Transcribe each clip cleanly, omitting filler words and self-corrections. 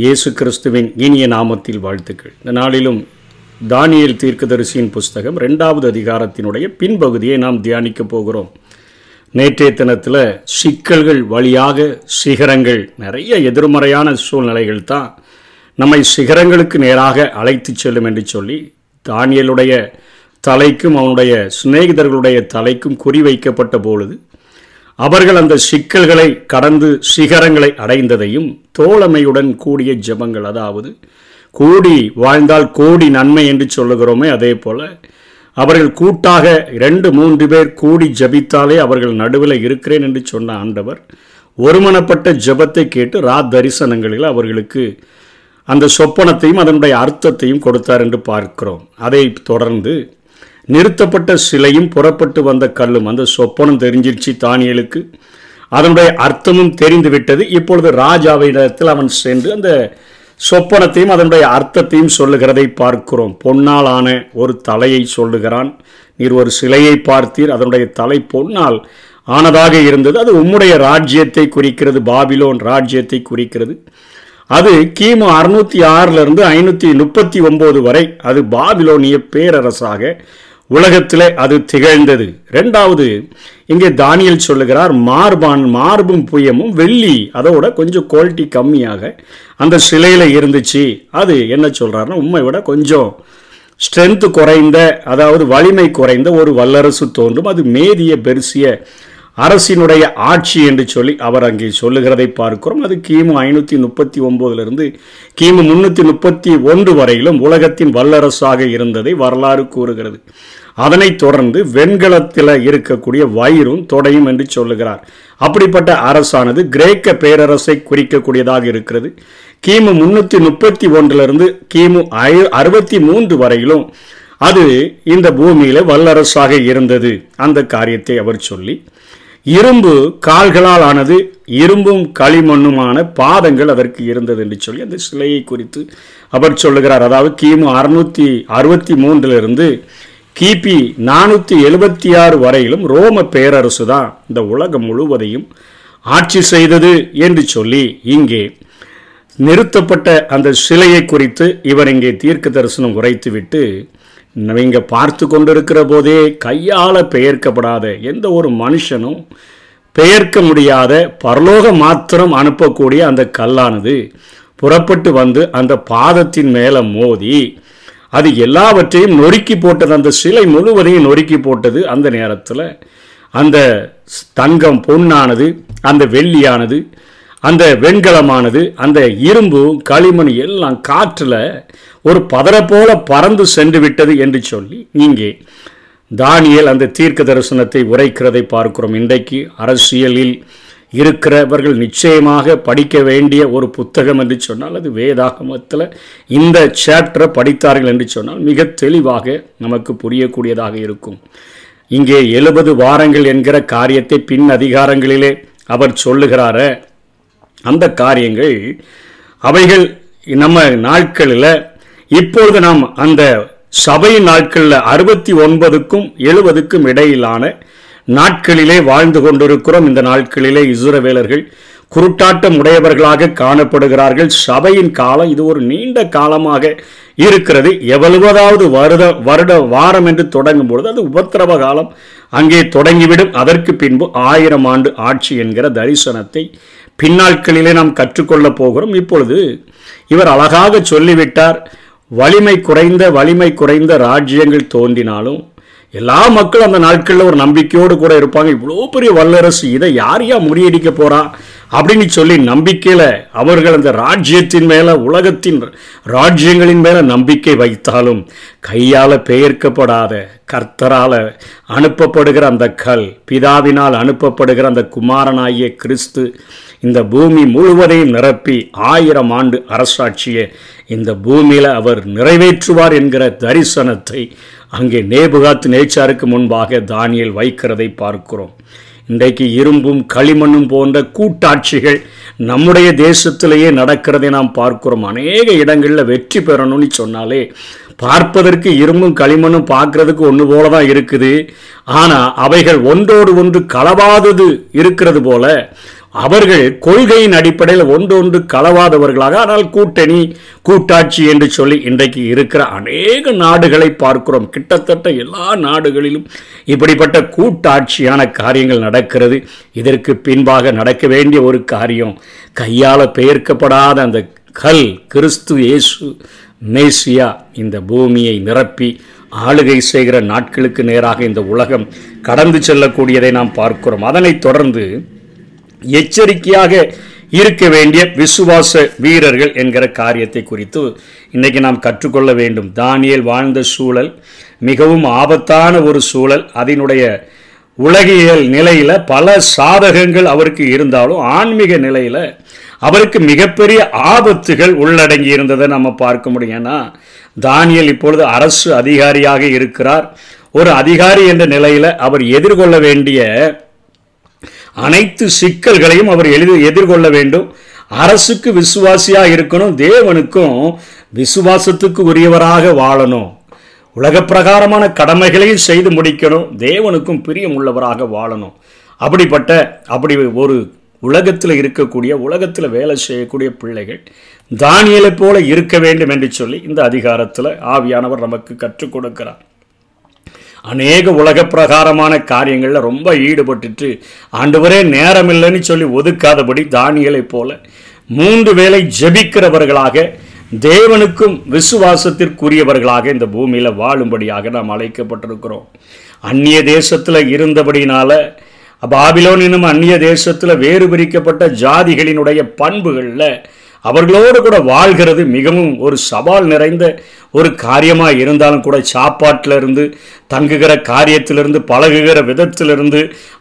இயேசு கிறிஸ்துவின் இனிய நாமத்தில் வாழ்த்துக்கள். இந்த நாளிலும் தானியேல் தீர்க்கதரிசியின் புஸ்தகம் 2வது அதிகாரத்தினுடைய பின்பகுதியை நாம் தியானிக்கப் போகிறோம். நேற்றைய தினத்தில் சிக்கல்கள் வழியாக சிகரங்கள், நிறைய எதிர்மறையான சூழ்நிலைகள் தான் நம்மை சிகரங்களுக்கு நேராக அழைத்து செல்லும் என்று சொல்லி தானியேலுடைய தலைக்கும் அவனுடைய சிநேகிதர்களுடைய தலைக்கும் குறிவைக்கப்பட்ட பொழுது அவர்கள் அந்த சிக்கல்களை கடந்து சிகரங்களை அடைந்ததையும் தோழமையுடன் கூடிய ஜெபங்கள், அதாவது கூடி வாழ்ந்தால் கோடி நன்மை என்று சொல்லுகிறோமே அதே போல் அவர்கள் கூட்டாக 2-3 பேர் கூடி ஜபித்தாலே அவர்கள் நடுவில் இருக்கிறேன் என்று சொன்ன ஆண்டவர் ஒருமனப்பட்ட ஜபத்தை கேட்டு ராத்தரிசனங்களில் அவர்களுக்கு அந்த சொப்பனத்தையும் அதனுடைய அர்த்தத்தையும் கொடுத்தார் என்று பார்க்கிறோம். அதை தொடர்ந்து நிறுத்தப்பட்ட சிலையும் புறப்பட்டு வந்த கல்லும், அந்த சொப்பனம் தெரிஞ்சிருச்சு தானியேலுக்கு, அதனுடைய அர்த்தமும் தெரிந்துவிட்டது. இப்பொழுது ராஜாவிடத்தில் அவன் சென்று அந்த சொப்பனத்தையும் அதனுடைய அர்த்தத்தையும் சொல்லுகிறதை பார்க்கிறோம். பொன்னால் ஆன ஒரு தலையை சொல்லுகிறான். நீர் ஒரு சிலையை பார்த்தீர், அதனுடைய தலை பொன்னால் ஆனதாக இருந்தது. அது உம்முடைய ராஜ்யத்தை குறிக்கிறது, பாபிலோன் ராஜ்யத்தை குறிக்கிறது. அது கிமு 606 539 வரை அது பாபிலோனிய பேரரசாக உலகத்திலே அது திகழ்ந்தது. 2வது இங்கே தானியேல் சொல்லுகிறார், மார்பும் புயமும் வெள்ளி, அதோட கொஞ்சம் குவாலிட்டி கம்மியாக அந்த சிலையில் இருந்துச்சு. அது என்ன சொல்கிறாருன்னா, உண்மை விட கொஞ்சம் ஸ்ட்ரென்த்து குறைந்த, அதாவது வலிமை குறைந்த ஒரு வல்லரசு தோன்றும், அது மேதிய பெர்சிய அரசினுடைய ஆட்சி என்று சொல்லி அவர் அங்கே சொல்லுகிறதை பார்க்கிறோம். அது கிமு 539 கிமு 331 வரையிலும் உலகத்தின் வல்லரசாக இருந்ததை வரலாறு கூறுகிறது. அதனைத் தொடர்ந்து வெண்கலத்தில் இருக்கக்கூடிய வயிறும் தொடையும் என்று சொல்லுகிறார். அப்படிப்பட்ட அரசானது கிரேக்க பேரரசை குறிக்கக்கூடியதாக இருக்கிறது. கிமு 331 கிமு 63 வரையிலும் அது இந்த பூமியில் வல்லரசாக இருந்தது. அந்த காரியத்தை அவர் சொல்லி, இரும்பு கால்களால் ஆனது, இரும்பும் களிமண்ணுமான பாதங்கள் அதற்கு இருந்தது என்று சொல்லி அந்த சிலையை குறித்து அவர் சொல்லுகிறார். அதாவது கிமு 663 கிபி 476 வரையிலும் ரோம பேரரசு தான் இந்த உலகம் முழுவதையும் ஆட்சி செய்தது என்று சொல்லி இங்கே நிறுத்தப்பட்ட அந்த சிலையை குறித்து இவர் இங்கே தீர்க்க தரிசனம் உரைத்துவிட்டு, இங்கே பார்த்து கொண்டிருக்கிற போதே கையால் பெயர்க்கப்படாத, எந்த ஒரு மனுஷனும் பெயர்க்க முடியாத, பரலோக மாத்திரம் அனுப்பக்கூடிய அந்த கல்லானது புறப்பட்டு வந்து அந்த பாதத்தின் மேலே மோதி அது எல்லாவற்றையும் நொறுக்கி போட்டது. அந்த சிலை முழுவதையும் நொறுக்கி போட்டது. அந்த நேரத்தில் அந்த தங்கம் பொன்னானது, அந்த வெள்ளியானது, அந்த வெண்கலமானது, அந்த இரும்பு களிமண் எல்லாம் காற்றில் ஒரு பதற போல பறந்து சென்று விட்டது என்று சொல்லி இங்கே தானியேல் அந்த தீர்க்க தரிசனத்தை உரைக்கிறதை பார்க்கிறோம். இன்றைக்கு அரசியலில் இருக்கிறவர்கள் நிச்சயமாக படிக்க வேண்டிய ஒரு புத்தகம் என்று சொன்னால் அது வேதாகமத்தில் இந்த சாப்டரை படித்தார்கள் என்று சொன்னால் மிக தெளிவாக நமக்கு புரியக்கூடியதாக இருக்கும். இங்கே 70 வாரங்கள் என்கிற காரியத்தை பின் அதிகாரங்களிலே அவர் சொல்லுகிறார, அந்த காரியங்கள் அவைகள் நம்ம நாட்களில் இப்பொழுது நாம் அந்த சபையின் நாட்களில் 69-70 இடையிலான நாட்களிலே வாழ்ந்து கொண்டிருக்கிறோம். இந்த நாட்களிலே இஸ்ரவேலர்கள் குருட்டாட்டம் உடையவர்களாக காணப்படுகிறார்கள். சபையின் காலம் இது ஒரு நீண்ட காலமாக இருக்கிறது. 70வது வருட வாரம் என்று தொடங்கும் பொழுது அது உபத்திரவ காலம் அங்கே தொடங்கிவிடும். அதற்கு பின்பு 1000 ஆண்டு ஆட்சி என்கிற தரிசனத்தை பின்னாட்களிலே நாம் கற்றுக்கொள்ளப் போகிறோம். இப்பொழுது இவர் அழகாக சொல்லிவிட்டார், வலிமை குறைந்த ராஜ்யங்கள் தோன்றினாலும் எல்லா மக்களும் அந்த நாட்களில் ஒரு நம்பிக்கையோடு கூட இருப்பாங்க. இவ்வளோ பெரிய வல்லரசு, இதை யாரையா முறியடிக்க போகிறா அப்படின்னு சொல்லி நம்பிக்கையில் அவர்கள் அந்த ராஜ்யத்தின் மேலே, உலகத்தின் ராஜ்யங்களின் மேலே நம்பிக்கை வைத்தாலும் கையால் பெயர்க்கப்படாத, கர்த்தரால் அனுப்பப்படுகிற அந்த கல், பிதாவினால் அனுப்பப்படுகிற அந்த குமாரனாகிய கிறிஸ்து இந்த பூமி முழுவதையும் நிரப்பி 1000 ஆண்டு அரசாட்சியை இந்த பூமியில் அவர் நிறைவேற்றுவார் என்கிற தரிசனத்தை அங்கே நேபுகாத்நேச்சாருக்கு முன்பாக தானியேல் வைக்கிறதை பார்க்கிறோம். இன்றைக்கு இரும்பும் களிமண்ணும் போன்ற கூட்டாட்சிகள் நம்முடைய தேசத்திலேயே நடக்கிறதை நாம் பார்க்கிறோம். அநேக இடங்களில் வெற்றி பெறணும்னு சொன்னாலே பார்ப்பதற்கு இரும்பும் களிமண்ணும் பார்க்கறதுக்கு ஒன்று போல தான் இருக்குது. ஆனால் அவைகள் ஒன்றோடு ஒன்று கலவாதது இருக்கிறது போல அவர்கள் கொள்கையின் அடிப்படையில் ஒன்றொன்று கலவாதவர்களாக, ஆனால் கூட்டணி கூட்டாட்சி என்று சொல்லி இன்றைக்கு இருக்கிற அநேக நாடுகளை பார்க்கிறோம். கிட்டத்தட்ட எல்லா நாடுகளிலும் இப்படிப்பட்ட கூட்டாட்சியான காரியங்கள் நடக்கிறது. இதற்கு பின்பாக நடக்க வேண்டிய ஒரு காரியம், கையால் பெயர்க்கப்படாத அந்த கல் கிறிஸ்து இயேசு மேசியா இந்த பூமியை நிரப்பி ஆளுகை செய்கிற நாட்களுக்கு நேராக இந்த உலகம் கடந்து செல்லக்கூடியதை நாம் பார்க்கிறோம். அதனைத் தொடர்ந்து எச்சரிக்கையாக இருக்க வேண்டிய விசுவாச வீரர்கள் என்கிற காரியத்தை குறித்து இன்றைக்கி நாம் கற்றுக்கொள்ள வேண்டும். தானியேல் வாழ்ந்த சூழல் மிகவும் ஆபத்தான ஒரு சூழல். அதனுடைய உலகியல் நிலையில் பல சாதகங்கள் அவருக்கு இருந்தாலும் ஆன்மீக நிலையில் அவருக்கு மிகப்பெரிய ஆபத்துகள் உள்ளடங்கி இருந்ததை நம்ம பார்க்க முடியும். ஏன்னா தானியேல் இப்பொழுது அரசு அதிகாரியாக இருக்கிறார். ஒரு அதிகாரி என்ற நிலையில் அவர் எதிர்கொள்ள வேண்டிய அனைத்து சிக்கல்களையும் அவர் எதிர்கொள்ள வேண்டும். அரசுக்கு விசுவாசியாக இருக்கணும், தேவனுக்கும் விசுவாசத்துக்கு உரியவராக வாழணும், உலக பிரகாரமான கடமைகளையும் செய்து முடிக்கணும், தேவனுக்கும் பிரியம் உள்ளவராக வாழணும். அப்படி ஒரு உலகத்தில் இருக்கக்கூடிய, உலகத்தில் வேலை செய்யக்கூடிய பிள்ளைகள் தானியேலை போல இருக்க வேண்டும் என்று சொல்லி இந்த அதிகாரத்தில் ஆவியானவர் நமக்கு கற்றுக் கொடுக்கிறார். அநேக உலக பிரகாரமான காரியங்களில் ரொம்ப ஈடுபட்டுட்டு ஆண்டவரே நேரம் இல்லைன்னு சொல்லி ஒதுக்காதபடி தானியேலை போல 3 வேளை ஜெபிக்கிறவர்களாக, தேவனுக்கும் விசுவாசத்திற்குரியவர்களாக இந்த பூமியில் வாழும்படியாக நாம் அழைக்கப்பட்டிருக்கிறோம். அந்நிய தேசத்தில் இருந்தபடினால பாபிலோன் என்னும் அந்நிய தேசத்தில் வேறு பிரிக்கப்பட்ட ஜாதிகளினுடைய பண்புகளில் அவர்களோடு கூட வாழ்கிறது மிகவும் ஒரு சவால் நிறைந்த ஒரு காரியமாக இருந்தாலும் கூட, சாப்பாட்டிலிருந்து, தங்குகிற காரியத்திலிருந்து, பழகுகிற விதத்திலிருந்து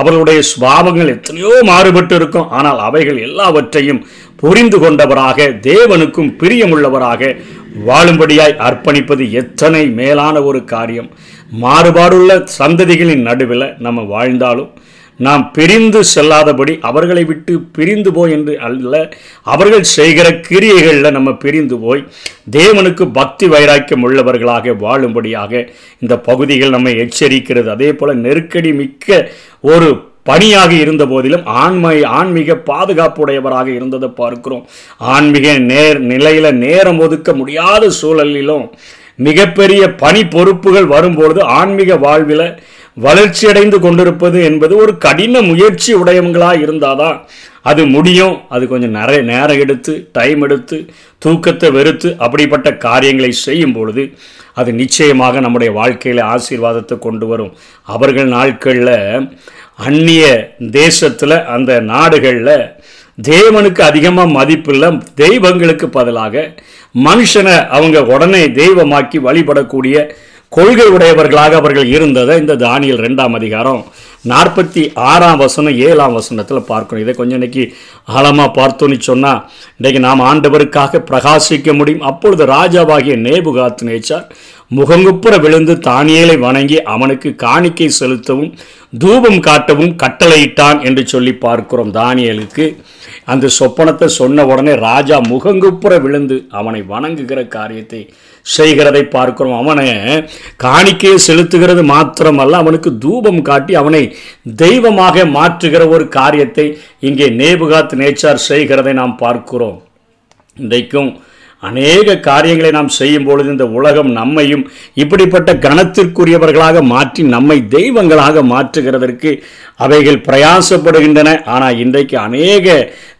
அவர்களுடைய சுபாவங்கள் எத்தனையோ மாறுபட்டு இருக்கும். ஆனால் அவைகள் எல்லாவற்றையும் புரிந்து கொண்டவராக, தேவனுக்கும் பிரியமுள்ளவராக வாழும்படியாய் அர்ப்பணிப்பது எத்தனை மேலான ஒரு காரியம். மாறுபாடுள்ள சந்ததிகளின் நடுவில் நம்ம வாழ்ந்தாலும் நாம் பிரிந்து செல்லாதபடி, அவர்களை விட்டு பிரிந்து போய் என்று அல்ல, அவர்கள் செய்கிற கிரியைகளில் நம்ம பிரிந்து போய் தேவனுக்கு பக்தி வைராக்கியம் உள்ளவர்களாக வாழும்படியாக இந்த பகுதிகள் நம்மை எச்சரிக்கிறது. அதே போல் நெருக்கடி மிக்க ஒரு பணியாக இருந்த போதிலும் ஆன்மீக பாதுகாப்புடையவராக இருந்ததை பார்க்கிறோம். ஆன்மீக நிலையில் நேரம் ஒதுக்க முடியாத சூழலிலும் மிகப்பெரிய பணி பொறுப்புகள் வரும்பொழுது ஆன்மீக வாழ்வில் வளர்ச்சியடைந்து கொண்டிருப்பது என்பது ஒரு கடின முயற்சி உடையவங்களாக இருந்தால்தான் அது முடியும். அது கொஞ்சம் நிறைய நேரம் எடுத்து, டைம் எடுத்து, தூக்கத்தை வெறுத்து அப்படிப்பட்ட காரியங்களை செய்யும் பொழுது அது நிச்சயமாக நம்முடைய வாழ்க்கையில் ஆசீர்வாதத்தை கொண்டு வரும். அவர்கள் நாட்களில் அந்நிய தேசத்தில், அந்த நாடுகளில் தேவனுக்கு அதிகமாக மதிப்பில்லை, தெய்வங்களுக்கு பதிலாக மனுஷனை அவங்க உடனே தெய்வமாக்கி வழிபடக்கூடிய கொள்கை உடையவர்களாக அவர்கள் இருந்ததை இந்த தானியேல் 2ஆம் அதிகாரம் 46ஆம் வசனம் 7ஆம் வசனத்தில் பார்க்கணும். இதை கொஞ்சம் இன்றைக்கி ஆழமாக பார்த்தோன்னு சொன்னால், இன்றைக்கு நாம் ஆண்டவருக்காக பிரகாசிக்க முடியும். அப்பொழுது ராஜாவாகிய நேபுகாத்நேச்சார் முகங்குப்புற விழுந்து தானியேலை வணங்கி அவனுக்கு காணிக்கை செலுத்தவும் தூபம் காட்டவும் கட்டளையிட்டான் என்று சொல்லி பார்க்கிறோம். தானியேலுக்கு அந்த சொப்பனத்தை சொன்ன உடனே ராஜா முகங்குப்புற விழுந்து அவனை வணங்குகிற காரியத்தை செய்கிறதை பார்க்கிறோம். அவனை காணிக்கையை செலுத்துகிறது மாத்திரமல்ல, அவனுக்கு தூபம் காட்டி அவனை தெய்வமாக மாற்றுகிற ஒரு காரியத்தை இங்கே நேபுகாத்நேச்சார் செய்கிறதை நாம் பார்க்கிறோம். இன்றைக்கும் அநேக காரியங்களை நாம் செய்யும் பொழுது இந்த உலகம் நம்மையும் இப்படிப்பட்ட கணத்திற்குரியவர்களாக மாற்றி நம்மை தெய்வங்களாக மாற்றுகிறதற்கு அவைகள் பிரயாசப்படுகின்றன. ஆனால் இன்றைக்கு அநேக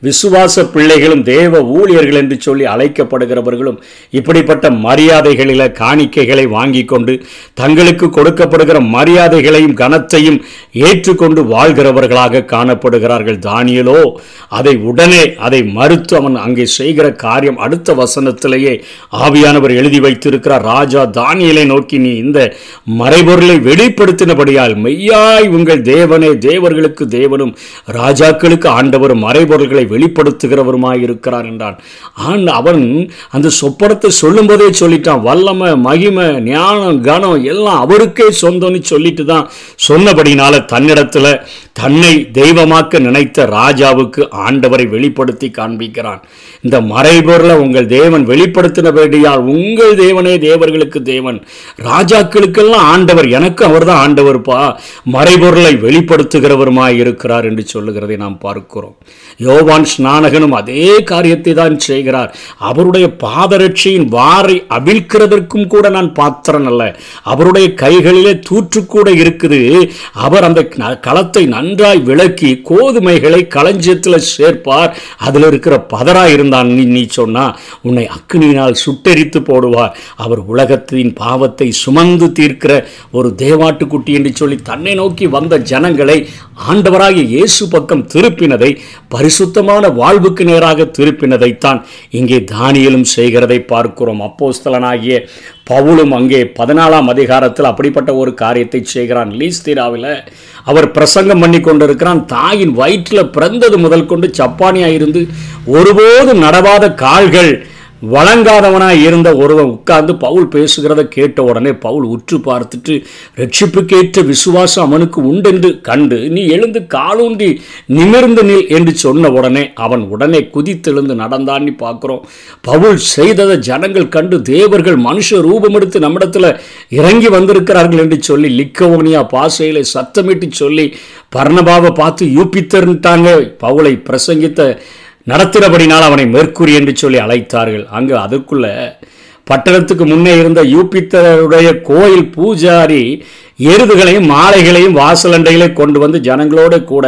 விசுவாச பிள்ளைகளும் தேவ ஊழியர்கள் என்று சொல்லி அழைக்கப்படுகிறவர்களும் இப்படிப்பட்ட மரியாதைகளில் காணிக்கைகளை வாங்கி கொண்டு தங்களுக்கு கொடுக்கப்படுகிற மரியாதைகளையும் கணத்தையும் ஏற்றுக்கொண்டு வாழ்கிறவர்களாக காணப்படுகிறார்கள். தானியேலோ அதை உடனே மறுத்து அவன் அங்கே செய்கிற காரியம் அடுத்த வசனத்திலேயே ஆவியானவர் எழுதி வைத்திருக்கிறார். ராஜா தானியேலை நோக்கி, நீ இந்த மறைபொருளை வெளிப்படுத்தினபடியால் மெய்யாய் உங்கள் தேவனே தேவர்களுக்கு தேவனும் ராஜாக்களுக்கு ஆண்டவரும் மறைபொருள்களை வெளிப்படுத்துகிறவருமாய் இருக்கிறார் என்றான். அவன் அந்த சொப்பனத்தை சொல்லும் போதே சொல்லிட்டான், வல்லமை, மகிமை, ஞானம், கனம் எல்லாம் அவருக்கே சொந்தம்னு சொல்லிட்டு தான் சொன்னபடினால தன்னிடத்தில் தன்னை தெய்வமாக்க நினைத்த ராஜாவுக்கு ஆண்டவரை வெளிப்படுத்தி காண்பிக்கிறான். இந்த மறைபொருளை உங்கள் தேவன் தேவன் வெளிப்படுத்தினபடியால் உங்கள் தேவனே தேவர்களுக்கு தேவன், ராஜாக்களுக்கெல்லாம் ஆண்டவர், எனக்கு அவர் தான் ஆண்டவர்ப்பா, மறைபொருளை வெளிப்படுத்துகிறவருமாய் இருக்கிறார் என்று சொல்லுகிறதை நாம் பார்க்கிறோம். யோவான் ஸ்நானகனும் அதே காரியத்தை தான் செய்கிறார். அவருடைய பாதரட்சியின் வாரை அவிழ்க்கிறதற்கும் கூட நான் பாத்திரன் அல்ல, அவருடைய கைகளிலே தூற்றுக்கூட இருக்குது, அவர் அந்த களத்தை நன்றாய் விளக்கி கோதுமைகளை களஞ்சியத்தில் சேர்ப்பார், அதில் இருக்கிற பதராய் இருந்தான் நீ சொன்னா உன்னை அக்கினியினால் சுட்டெரித்து போடுவார், அவர் உலகத்தின் பாவத்தை சுமந்து தீர்க்கிற ஒரு தேவாட்டுக்குட்டி என்று சொல்லி தன்னை நோக்கி வந்த ஜனங்களை ஆண்டவராகிய இயேசு பக்கம் திருப்பினதை, பரிசுத்தமான வாழ்வுக்கு நேராக திருப்பினதைத்தான் இங்கே தானியேலும் செய்கிறதை பார்க்கிறோம். அப்போஸ்தலனாகிய பவுலும் அங்கே 14ஆம் அதிகாரத்தில் அப்படிப்பட்ட ஒரு காரியத்தை செய்கிறான். லீஸ்திராவில் அவர் பிரசங்கம் பண்ணி கொண்டிருக்கிறான். தாயின் வயிற்றில் பிறந்தது முதல் கொண்டு சப்பானியாக இருந்து ஒருபோதும் நடவாத கால்கள் வழங்காதவனாய் இருந்த ஒருவன் உட்கார்ந்து பவுல் பேசுகிறத கேட்ட உடனே பவுல் உற்று பார்த்துட்டு, ரட்சிப்புக்கேற்ற விசுவாசம் அவனுக்கு உண்டென்று கண்டு நீ எழுந்து காலூன்றி நிமிர்ந்து நில் என்று சொன்ன உடனே அவன் உடனே குதித்தெழுந்து நடந்தான்னு பார்க்குறோம். பவுல் செய்ததை ஜனங்கள் கண்டு தேவர்கள் மனுஷ ரூபம் எடுத்து நம்மிடத்தில் இறங்கி வந்திருக்கிறார்கள் என்று சொல்லி லிக்கவோனியா பாசையிலே சத்தமிட்டு சொல்லி பர்னபாவை பார்த்து யூபித்தர்ன்ட்டாங்க. பவுலை பிரசங்கித்த நடத்தினபடினால் அவனை மேற்கூறி என்று சொல்லி அழைத்தார்கள். அங்கு அதற்குள்ள பட்டணத்துக்கு முன்னே இருந்த யூபித்தருடைய கோயில் பூஜாரி எருதுகளையும் மாலைகளையும் வாசலண்டைகளை கொண்டு வந்து ஜனங்களோடு கூட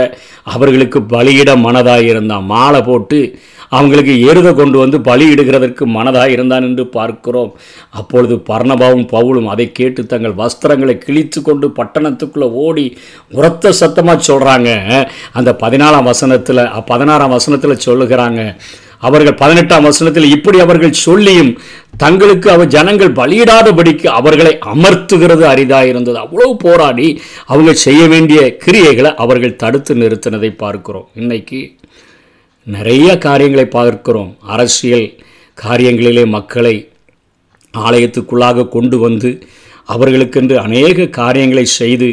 அவர்களுக்கு பலியிட மனதாக இருந்தான். மாலை போட்டு அவங்களுக்கு எருதை கொண்டு வந்து பலியிடுகிறதற்கு மனதாக இருந்தான் என்று பார்க்கிறோம். அப்பொழுது பர்னபாவும் பவுலும் அதை கேட்டு தங்கள் வஸ்திரங்களை கிழித்து கொண்டு பட்டணத்துக்குள்ளே ஓடி உரத்த சத்தமாக சொல்கிறாங்க. அந்த 16ஆம் வசனத்தில் சொல்லுகிறாங்க அவர்கள், 18ஆம் வசனத்தில் இப்படி அவர்கள் சொல்லியும் தங்களுக்கு ஜனங்கள் பலியிடாதபடிக்கு அவர்களை அமர்த்துகிறது அரிதாக இருந்தது. அவ்வளவு போராடி அவங்க செய்ய வேண்டிய கிரியைகளை அவர்கள் தடுத்து நிறுத்தினதை பார்க்கிறோம். இன்றைக்கி நிறைய காரியங்களை பார்க்கிறோம். அரசியல் காரியங்களிலே மக்களை ஆலயத்துக்குள்ளாக கொண்டு வந்து அவர்களுக்கென்று அநேக காரியங்களை செய்து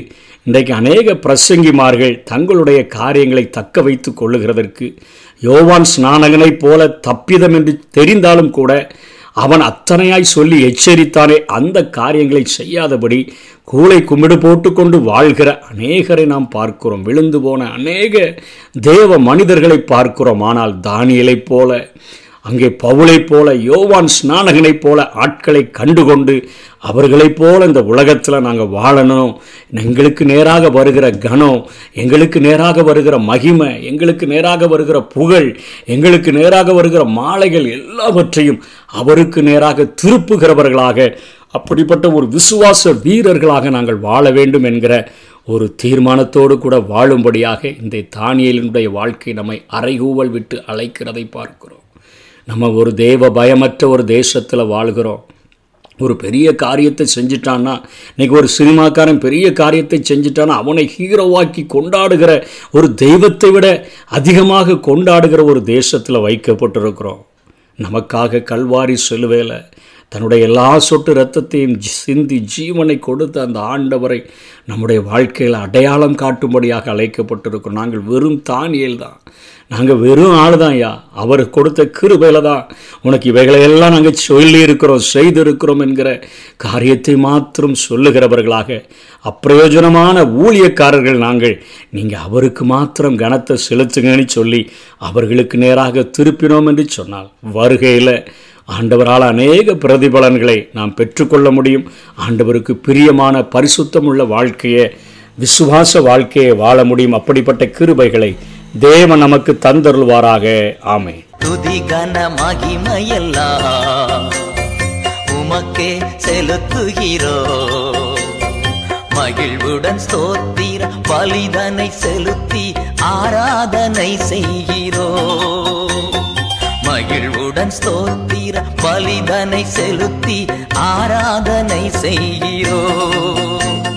இன்றைக்கு அநேக பிரசங்கிமார்கள் தங்களுடைய காரியங்களை தக்க வைத்து கொள்ளுகிறதற்கு, யோவான் ஸ்நானகனைப் போல தப்பிதம் என்று தெரிந்தாலும் கூட அவன் அத்தனையாய் சொல்லி எச்சரித்தானே, அந்த காரியங்களை செய்யாதபடி கூளை குமிடு போட்டுக்கொண்டு வாழ்கிற அநேகரை நாம் பார்க்கிறோம். விழுந்து போன அநேக தேவ மனிதர்களை பார்க்கிறோம். ஆனால் தானியேலைப் போல, அங்கே பவுலைப் போல, யோவான் ஸ்நானகனைப் போல ஆட்களை கண்டுகொண்டு அவர்களைப் போல இந்த உலகத்தில் நாங்கள் வாழணும், எங்களுக்கு நேராக வருகிற கனம், எங்களுக்கு நேராக வருகிற மகிமை, எங்களுக்கு நேராக வருகிற புகழ், எங்களுக்கு நேராக வருகிற மாலைகள் எல்லாவற்றையும் அவருக்கு நேராக திருப்புகிறவர்களாக, அப்படிப்பட்ட ஒரு விசுவாச வீரர்களாக நாங்கள் வாழ வேண்டும் என்கிற ஒரு தீர்மானத்தோடு கூட வாழும்படியாக இந்த தானியேலினுடைய வாழ்க்கை நம்மை அறைகூவல் விட்டு அழைக்கிறதை பார்க்கிறோம். நம்ம ஒரு தேவ பயமற்ற ஒரு தேசத்தில் வாழ்கிறோம். ஒரு பெரிய காரியத்தை செஞ்சிட்டான்னா, இன்றைக்கி ஒரு சினிமாக்காரன் பெரிய காரியத்தை செஞ்சிட்டான்னா அவனை ஹீரோவாக்கி கொண்டாடுகிற, ஒரு தெய்வத்தை விட அதிகமாக கொண்டாடுகிற ஒரு தேசத்தில் வைக்கப்பட்டிருக்கிறோம். நமக்காக கல்வாரி சிலுவையில் தன்னுடைய எல்லா சொட்டு இரத்தத்தையும் சிந்தி ஜீவனை கொடுத்த அந்த ஆண்டவரை நம்முடைய வாழ்க்கையில் அடையாளம் காட்டும்படியாக அழைக்கப்பட்டிருக்கிறோம். நாங்கள் வெறும் தானியேல் தான், நாங்கள் வெறும் ஆள் தான் யா, அவர் கொடுத்த கிருபையில் தான் உனக்கு இவைகளையெல்லாம் நாங்கள் சொல்லியிருக்கிறோம், செய்திருக்கிறோம் என்கிற காரியத்தை மாத்திரம் சொல்லுகிறவர்களாக, அப்பிரயோஜனமான ஊழியக்காரர்கள் நாங்கள். நீங்கள் அவருக்கு மாத்திரம் கனத்தை செலுத்துங்கன்னு சொல்லி அவர்களுக்கு நேராக திருப்பினோம் என்று சொன்னால் வருகையில் ஆண்டவரால் அநேக பிரதிபலன்களை நாம் பெற்றுக்கொள்ள முடியும். ஆண்டவருக்கு பிரியமான பரிசுத்தமுள்ள வாழ்க்கையை, விசுவாச வாழ்க்கையை வாழ முடியும். அப்படிப்பட்ட கிருபைகளை தேவன் நமக்கு தந்தருள்வாராக. ஆமென். துதி கன மகிமை எல்லாம் உமக்கே செலுத்துகிறோம், மகிழ்வுடன் ஸ்தோத்திர பலிதனை செலுத்தி ஆராதனை செய்கிறோம், மகிழ்வுடன் ஸ்தோத்திர பலிதனை செலுத்தி ஆராதனை செய்கிறோம்.